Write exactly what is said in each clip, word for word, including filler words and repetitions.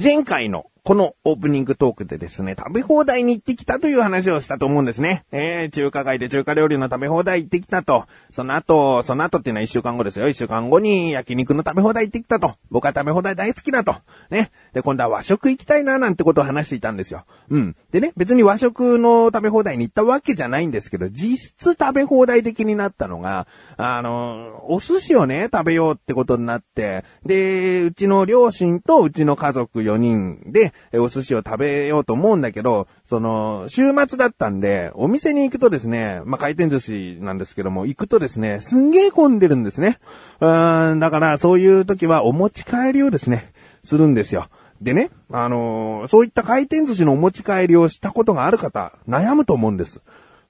前回のこのオープニングトークでですね、食べ放題に行ってきたという話をしたと思うんですね。えー、中華街で中華料理の食べ放題行ってきたと。その後、その後っていうのは一週間後ですよ。一週間後に焼肉の食べ放題行ってきたと。僕は食べ放題大好きだと。ね。で、今度は和食行きたいななんてことを話していたんですよ。うん。でね、別に和食の食べ放題に行ったわけじゃないんですけど、実質食べ放題的になったのが、あの、お寿司をね、食べようってことになって、で、うちの両親とうちの家族よにんで、お寿司を食べようと思うんだけど、その週末だったんでお店に行くとですね、まあ、回転寿司なんですけども、行くとですね、すんげー混んでるんですね。うーん、だからそういう時はお持ち帰りをですねするんですよ。でね、あのー、そういった回転寿司のお持ち帰りをしたことがある方、悩むと思うんです。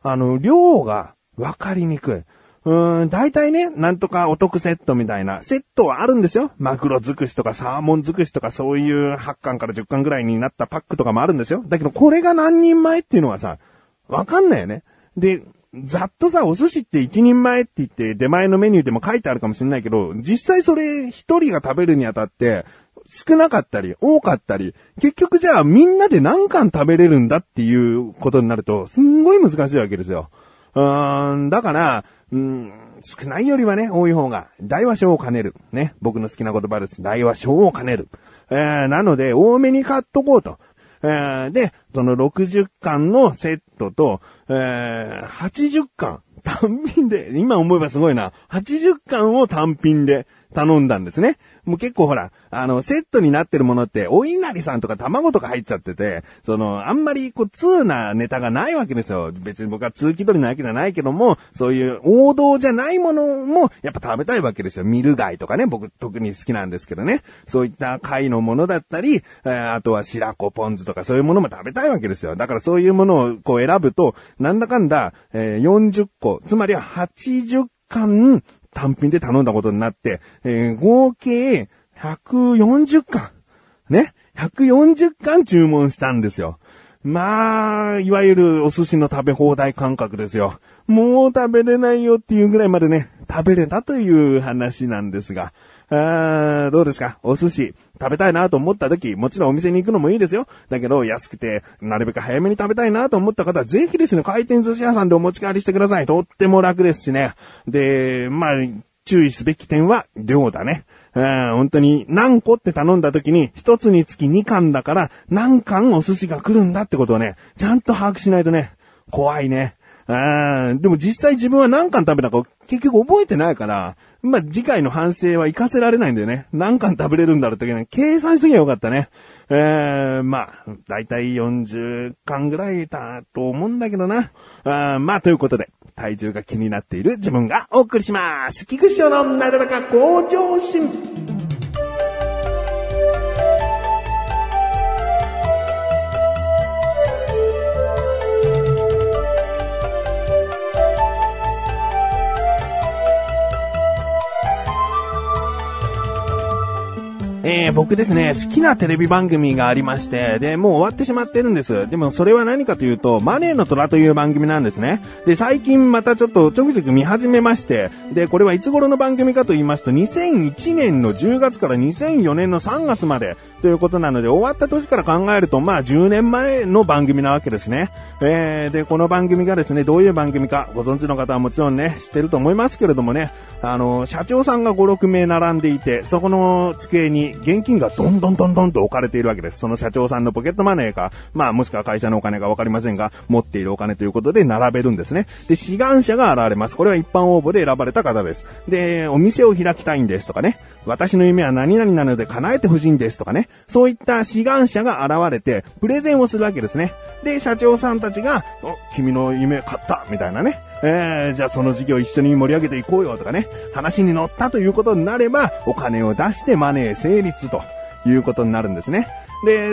あの量が分かりにくい。うーん、大体ね、なんとかお得セットみたいなセットはあるんですよ。マグロ尽くしとかサーモン尽くしとか、そういうはちかんからじゅっかんぐらいになったパックとかもあるんですよ。だけどこれが何人前っていうのはさ、わかんないよね。で、ざっとさ、お寿司っていちにんまえって言って出前のメニューでも書いてあるかもしれないけど、実際それひとりが食べるにあたって少なかったり多かったり、結局じゃあみんなで何貫食べれるんだっていうことになるとすんごい難しいわけですよ。うーん、だからうん、少ないよりはね、多い方が、大は小を兼ねる。ね。僕の好きな言葉です。大は小を兼ねる。えー、なので、多めに買っとこうと。えー、で、そのろくじゅっかんのセットと、えー、はちじゅっかん、単品で、今思えばすごいな、はちじゅっかんを単品で頼んだんですね。もう結構ほら、あの、セットになってるものって、お稲荷さんとか卵とか入っちゃってて、その、あんまりこう、通なネタがないわけですよ。別に僕は通気取りなわけじゃないけども、そういう王道じゃないものも、やっぱ食べたいわけですよ。ミル貝とかね、僕特に好きなんですけどね。そういった貝のものだったり、あとは白子ポン酢とかそういうものも食べたいわけですよ。だからそういうものをこう選ぶと、なんだかんだ、よんじゅっこ、つまりははちじゅっかん、単品で頼んだことになって、えー、合計ひゃくよんじゅっかんね、ひゃくよんじゅっかん注文したんですよ。まあいわゆるお寿司の食べ放題感覚ですよ。もう食べれないよっていうぐらいまでね、食べれたという話なんですが、あー、どうですか？お寿司食べたいなと思った時、もちろんお店に行くのもいいですよ。だけど安くてなるべく早めに食べたいなと思った方は、ぜひですね、回転寿司屋さんでお持ち帰りしてください。とっても楽ですしね。で、まあ注意すべき点は量だね。うん、本当に何個って頼んだ時に、一つにつきにかんだから何貫お寿司が来るんだってことをね、ちゃんと把握しないとね、怖いね。うん、でも実際自分は何貫食べたか結局覚えてないから、まあ、次回の反省は活かせられないんだよね。何貫食べれるんだろうってね、計算すぎゃよかったね。えー、まあ、だいたいよんじゅっかんぐらいだと思うんだけどな。あ、まあ、ということで、体重が気になっている自分がお送りします。菊師匠のなだらか向上心。えー、僕ですね、好きなテレビ番組がありまして、でもう終わってしまってるんです。でもそれは何かというと、マネーの虎という番組なんですね。で、最近またちょっとちょくちょく見始めまして、でこれはいつ頃の番組かと言いますと、にせんいちねんのじゅうがつからにせんよねんのさんがつまでということなので、終わった年から考えると、まあじゅうねんまえの番組なわけですね。えー、で、この番組がですね、どういう番組かご存知の方はもちろんね、知ってると思いますけれどもね、あの、社長さんがご、ろくめい並んでいて、そこの机に現金がどんどんどんどんと置かれているわけです。その社長さんのポケットマネーか、まあもしくは会社のお金かわかりませんが、持っているお金ということで並べるんですね。で、志願者が現れます。これは一般応募で選ばれた方です。で、お店を開きたいんですとかね、私の夢は何々なので叶えてほしいんですとかね、そういった志願者が現れてプレゼンをするわけですね。で、社長さんたちが、お、君の夢買ったみたいなね、えー、じゃあその事業一緒に盛り上げていこうよとかね、話に乗ったということになれば、お金を出してマネー成立ということになるんですね。で、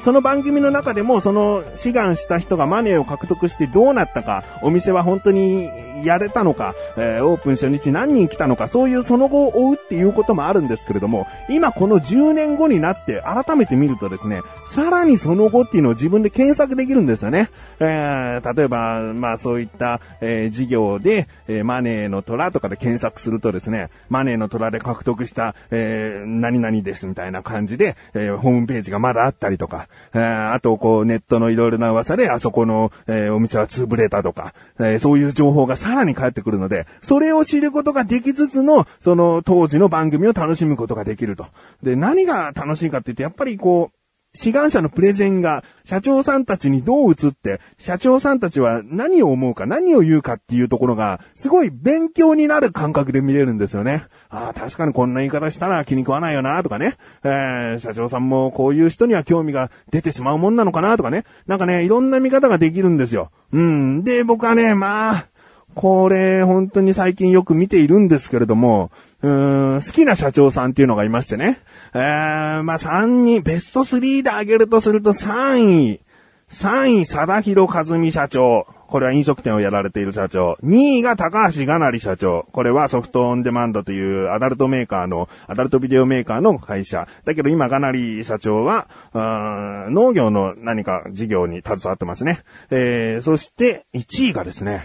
その番組の中でも、その志願した人がマネーを獲得してどうなったか、お店は本当にやれたのか、えー、オープン初日何人来たのか、そういうその後を追うっていうこともあるんですけれども、今このじゅうねんごになって改めて見るとですね、さらにその後っていうのを自分で検索できるんですよね。えー、例えば、まあそういった、えー、事業で、えー、マネーの虎とかで検索するとですね、マネーの虎で獲得した、えー、何々ですみたいな感じで、えー、ホームページがままだあったりとか、あとこうネットのいろいろな噂であそこの、えー、お店は潰れたとか、えー、そういう情報がさらに返ってくるので、それを知ることができつつのその当時の番組を楽しむことができると。で、何が楽しいかって言ってやっぱりこう志願者のプレゼンが社長さんたちにどう映って、社長さんたちは何を思うか何を言うかっていうところがすごい勉強になる感覚で見れるんですよね。ああ、確かにこんな言い方したら気に食わないよなとかね、えー、社長さんもこういう人には興味が出てしまうもんなのかなとかね、なんかね、いろんな見方ができるんですよ。うん。で、僕はね、まあ、これ本当に最近よく見ているんですけれども、うーん、好きな社長さんっていうのがいましてね、えー、まあさんい、ベストスリーで挙げるとするとさんい、さんい、貞弘和美社長。これは飲食店をやられている社長。にいが高橋がなり社長。これはソフトオンデマンドというアダルトメーカーの、アダルトビデオメーカーの会社。だけど今がなり社長は、あー、農業の何か事業に携わってますね。えー、そしていちいがですね、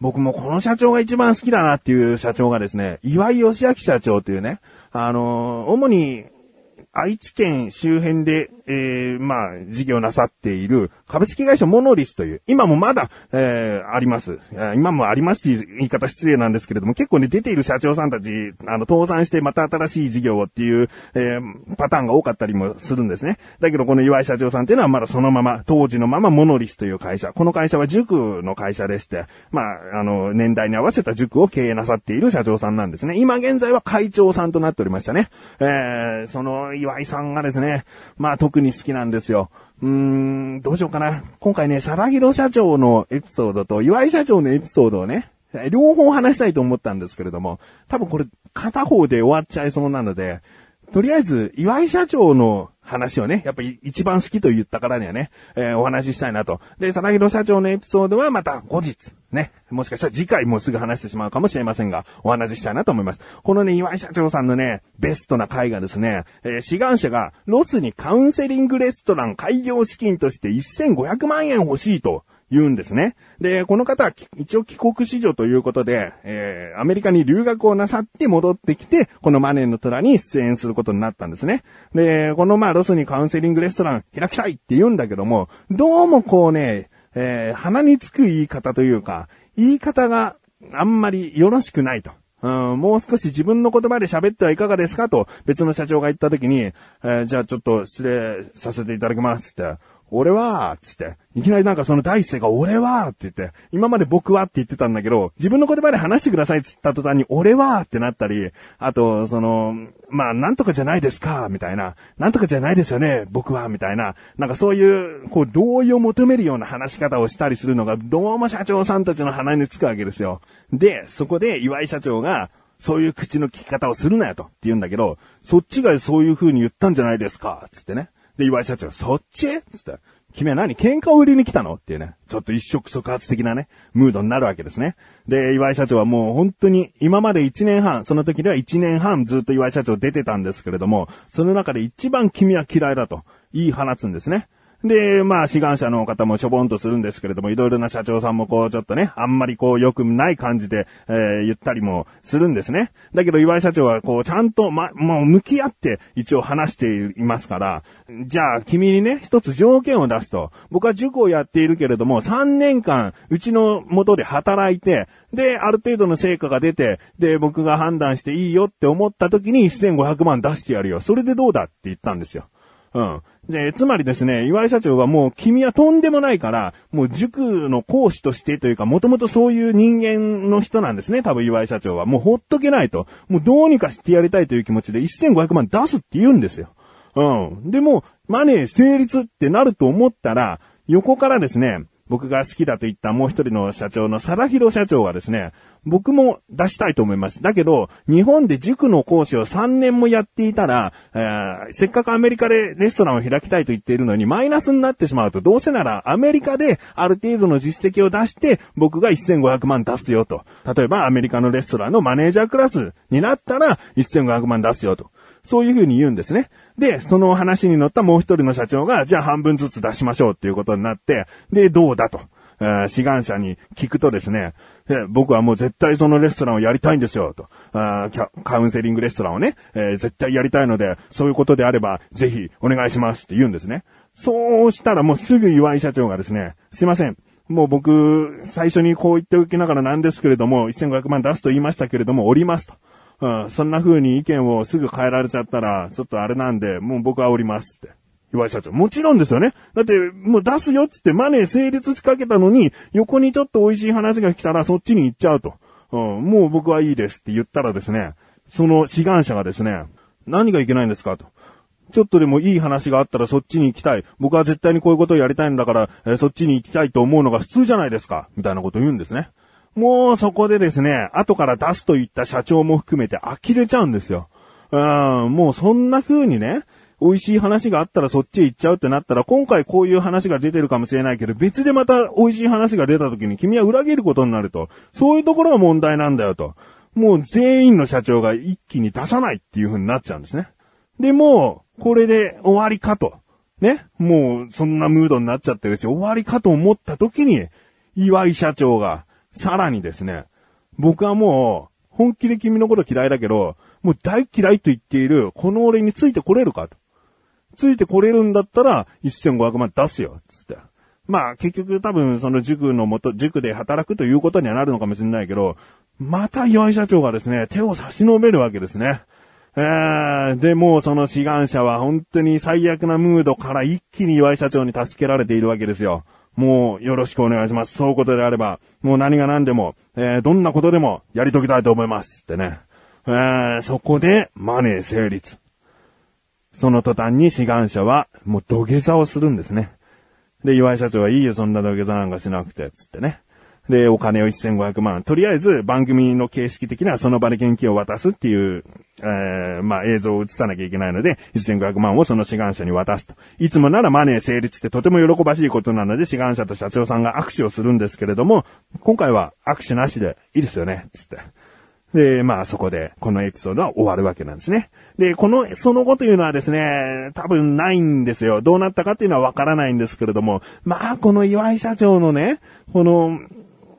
僕もこの社長が一番好きだなっていう社長がですね、岩井義明社長というね、あのー、主に愛知県周辺で、えー、まあ、事業なさっている株式会社モノリスという、今もまだ、えー、あります。今もありますという言い方失礼なんですけれども、結構ね、出ている社長さんたち、あの、倒産してまた新しい事業をっていう、えー、パターンが多かったりもするんですね。だけどこの岩井社長さんっていうのはまだそのまま、当時のままモノリスという会社、この会社は塾の会社でして、まあ、あの、年代に合わせた塾を経営なさっている社長さんなんですね。今現在は会長さんとなっておりましたね。えー、その、岩井さんがですね、まあ特に好きなんですよ。うーん、どうしようかな。今回ね、貞弘社長のエピソードと岩井社長のエピソードをね、両方話したいと思ったんですけれども、多分これ片方で終わっちゃいそうなので、とりあえず岩井社長の話をね、やっぱり一番好きと言ったからにはね、えー、お話ししたいなと。で、貞弘社長のエピソードはまた後日ね、もしかしたら次回もうすぐ話してしまうかもしれませんが、お話ししたいなと思います。このね、岩井社長さんのね、ベストな回がですね、えー、志願者がロスにカウンセリングレストラン開業資金としてせんごひゃくまんえん欲しいと言うんですね。で、この方は一応帰国子女ということで、えー、アメリカに留学をなさって戻ってきて、このマネーの虎に出演することになったんですね。で、このまあロスにカウンセリングレストラン開きたいって言うんだけども、どうもこうね、えー、鼻につく言い方というか、言い方があんまりよろしくないと。うん、もう少し自分の言葉で喋ってはいかがですかと別の社長が言った時に、えー、じゃあちょっと失礼させていただきますって。俺は、つって、いきなりなんかその第一声が俺は、って言って、今まで僕はって言ってたんだけど、自分の言葉で話してくださいって言った途端に俺はってなったり、あと、その、まあ、なんとかじゃないですか、みたいな、なんとかじゃないですよね、僕は、みたいな、なんかそういう、こう、同意を求めるような話し方をしたりするのが、どうも社長さんたちの鼻につくわけですよ。で、そこで岩井社長が、そういう口の聞き方をするなよと、って言うんだけど、そっちがそういう風に言ったんじゃないですか、つってね。で、岩井社長、そっちつって、君は何喧嘩を売りに来たのっていうね、ちょっと一触即発的なね、ムードになるわけですね。で、岩井社長はもう本当に、今までいちねんはん、その時ではいちねんはんずっと岩井社長出てたんですけれども、その中で一番君は嫌いだと言い放つんですね。で、まあ、志願者の方もしょぼんとするんですけれども、いろいろな社長さんもこう、ちょっとね、あんまりこう、良くない感じで、えー、言ったりもするんですね。だけど、岩井社長はこう、ちゃんと、ま、もう向き合って、一応話していますから、じゃあ、君にね、一つ条件を出すと。僕は塾をやっているけれども、さんねんかん、うちの元で働いて、で、ある程度の成果が出て、で、僕が判断していいよって思った時に、せんごひゃくまん出してやるよ。それでどうだって言ったんですよ。うん。で、つまりですね、岩井社長はもう君はとんでもないから、もう塾の講師としてというか、もともとそういう人間の人なんですね、多分岩井社長は。もうほっとけないと。もうどうにかしてやりたいという気持ちでせんごひゃくまん出すって言うんですよ。うん。でも、マネー成立ってなると思ったら、横からですね、僕が好きだと言ったもう一人の社長の貞弘社長はですね、僕も出したいと思います。だけど、日本で塾の講師をさんねんもやっていたら、えー、せっかくアメリカでレストランを開きたいと言っているのにマイナスになってしまうと、どうせならアメリカである程度の実績を出して、僕がせんごひゃくまん出すよと。例えばアメリカのレストランのマネージャークラスになったらせんごひゃくまん出すよと。そういう風に言うんですね。で、その話に乗ったもう一人の社長が、じゃあ半分ずつ出しましょうっていうことになって、で、どうだと。えー、志願者に聞くとですね、で僕はもう絶対そのレストランをやりたいんですよと、あカウンセリングレストランをね、えー、絶対やりたいので、そういうことであればぜひお願いしますって言うんですね。そうしたらもうすぐ岩井社長がですね、すいません、もう僕最初にこう言っておきながらなんですけれども、せんごひゃくまん出すと言いましたけれども降りますと、うん、そんな風に意見をすぐ変えられちゃったらちょっとあれなんで、もう僕は降りますって。岩井社長、もちろんですよね。だってもう出すよっつってマネー成立しかけたのに、横にちょっと美味しい話が来たらそっちに行っちゃうと、うん、もう僕はいいですって言ったらですね、その志願者がですね、何がいけないんですかと、ちょっとでもいい話があったらそっちに行きたい、僕は絶対にこういうことをやりたいんだから、えー、そっちに行きたいと思うのが普通じゃないですかみたいなことを言うんですね。もうそこでですね、後から出すと言った社長も含めて呆れちゃうんですよ。うん、もうそんな風にね、美味しい話があったらそっちへ行っちゃうってなったら、今回こういう話が出てるかもしれないけど、別でまた美味しい話が出た時に君は裏切ることになると、そういうところが問題なんだよと、もう全員の社長が一気に出さないっていう風になっちゃうんですね。でもうこれで終わりかとね、もうそんなムードになっちゃってるし終わりかと思った時に、岩井社長がさらにですね、僕はもう本気で君のこと嫌いだけど、もう大嫌いと言っているこの俺についてこれるかと、ついてこれるんだったらせんごひゃくまん出すよ、つって。まあ結局多分その塾の元、塾で働くということにはなるのかもしれないけど、また岩井社長がですね、手を差し伸べるわけですね。えー、でもうその志願者は本当に最悪なムードから一気に岩井社長に助けられているわけですよ。もうよろしくお願いします。そういうことであれば、もう何が何でも、えー、どんなことでもやり遂げたいと思いますってね。えー、そこでマネー成立。その途端に志願者はもう土下座をするんですね。で、岩井社長は、いいよそんな土下座なんかしなくて、つってね。で、お金をせんごひゃくまん、とりあえず番組の形式的にはその場で現金を渡すっていう、えー、まあ映像を映さなきゃいけないので、せんごひゃくまんをその志願者に渡すと。いつもならマネー成立ってとても喜ばしいことなので、志願者と社長さんが握手をするんですけれども、今回は握手なしでいいですよね、つって。で、まあそこでこのエピソードは終わるわけなんですね。で、このその後というのはですね、多分ないんですよ。どうなったかっていうのはわからないんですけれども、まあこの岩井社長のね、この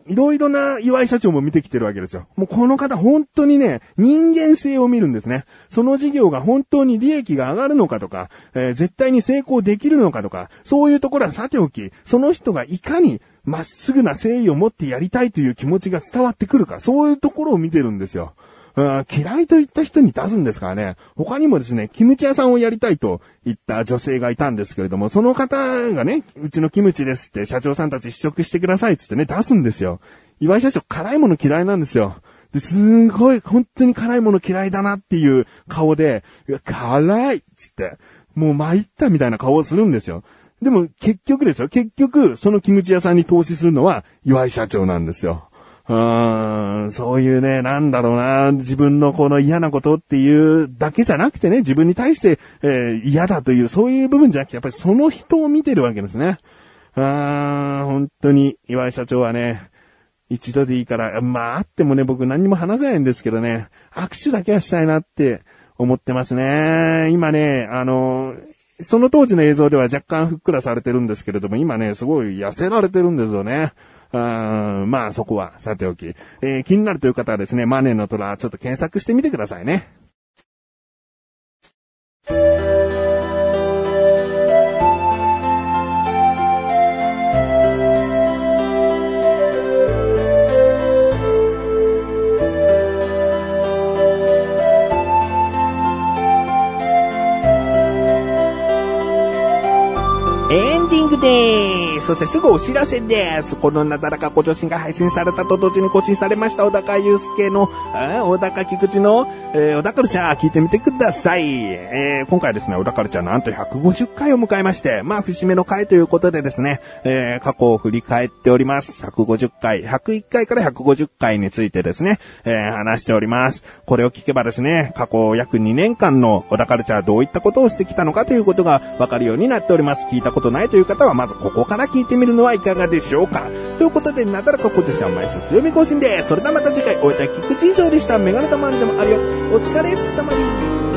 いろいろな岩井社長も見てきてるわけですよ。もうこの方本当にね、人間性を見るんですね。その事業が本当に利益が上がるのかとか、えー、絶対に成功できるのかとか、そういうところはさておき、その人がいかにまっすぐな誠意を持ってやりたいという気持ちが伝わってくるか、そういうところを見てるんですよ。うん、嫌いと言った人に出すんですからね。他にもですね、キムチ屋さんをやりたいと言った女性がいたんですけれども、その方がね、うちのキムチですって社長さんたち試食してくださいっつってね、出すんですよ。岩井社長、辛いもの嫌いなんですよ。ですごい本当に辛いもの嫌いだなっていう顔で、いや辛いっつってもう参ったみたいな顔をするんですよ。でも結局ですよ、結局そのキムチ屋さんに投資するのは岩井社長なんですよ。うーん、そういうね、なんだろうな、自分のこの嫌なことっていうだけじゃなくてね、自分に対して、えー、嫌だというそういう部分じゃなくて、やっぱりその人を見てるわけですね。うーん、本当に岩井社長はね、一度でいいから、まああってもね、僕何も話せないんですけどね、握手だけはしたいなって思ってますね。今ね、あのーその当時の映像では若干ふっくらされてるんですけれども、今ね、すごい痩せられてるんですよね。あまあそこはさておき、えー、気になるという方はですね、マネーの虎ちょっと検索してみてくださいね。でーす。そしてすぐお知らせです。このなだらかご助身が配信されたと同時に更新されました小高祐介の小高菊池の、えー、小高カルチャー聞いてみてください。えー、今回ですね、小高カルチャーなんとひゃくごじゅっかいを迎えまして、まあ節目の回ということでですね、えー、過去を振り返っております。ひゃくごじゅっかい、ひゃくいっかいからひゃくごじゅっかいについてですね、えー、話しております。これを聞けばですね、過去約にねんかんの小高カルチャーどういったことをしてきたのかということがわかるようになっております。聞いたことないという方はまずここから聞いてみるのはいかがでしょうか。ということで、なだらかご助身毎週水曜日更新です。それではまた次回、お会いいたい菊池以上でした。メガネたまわりでもあるよ。お疲れ様です。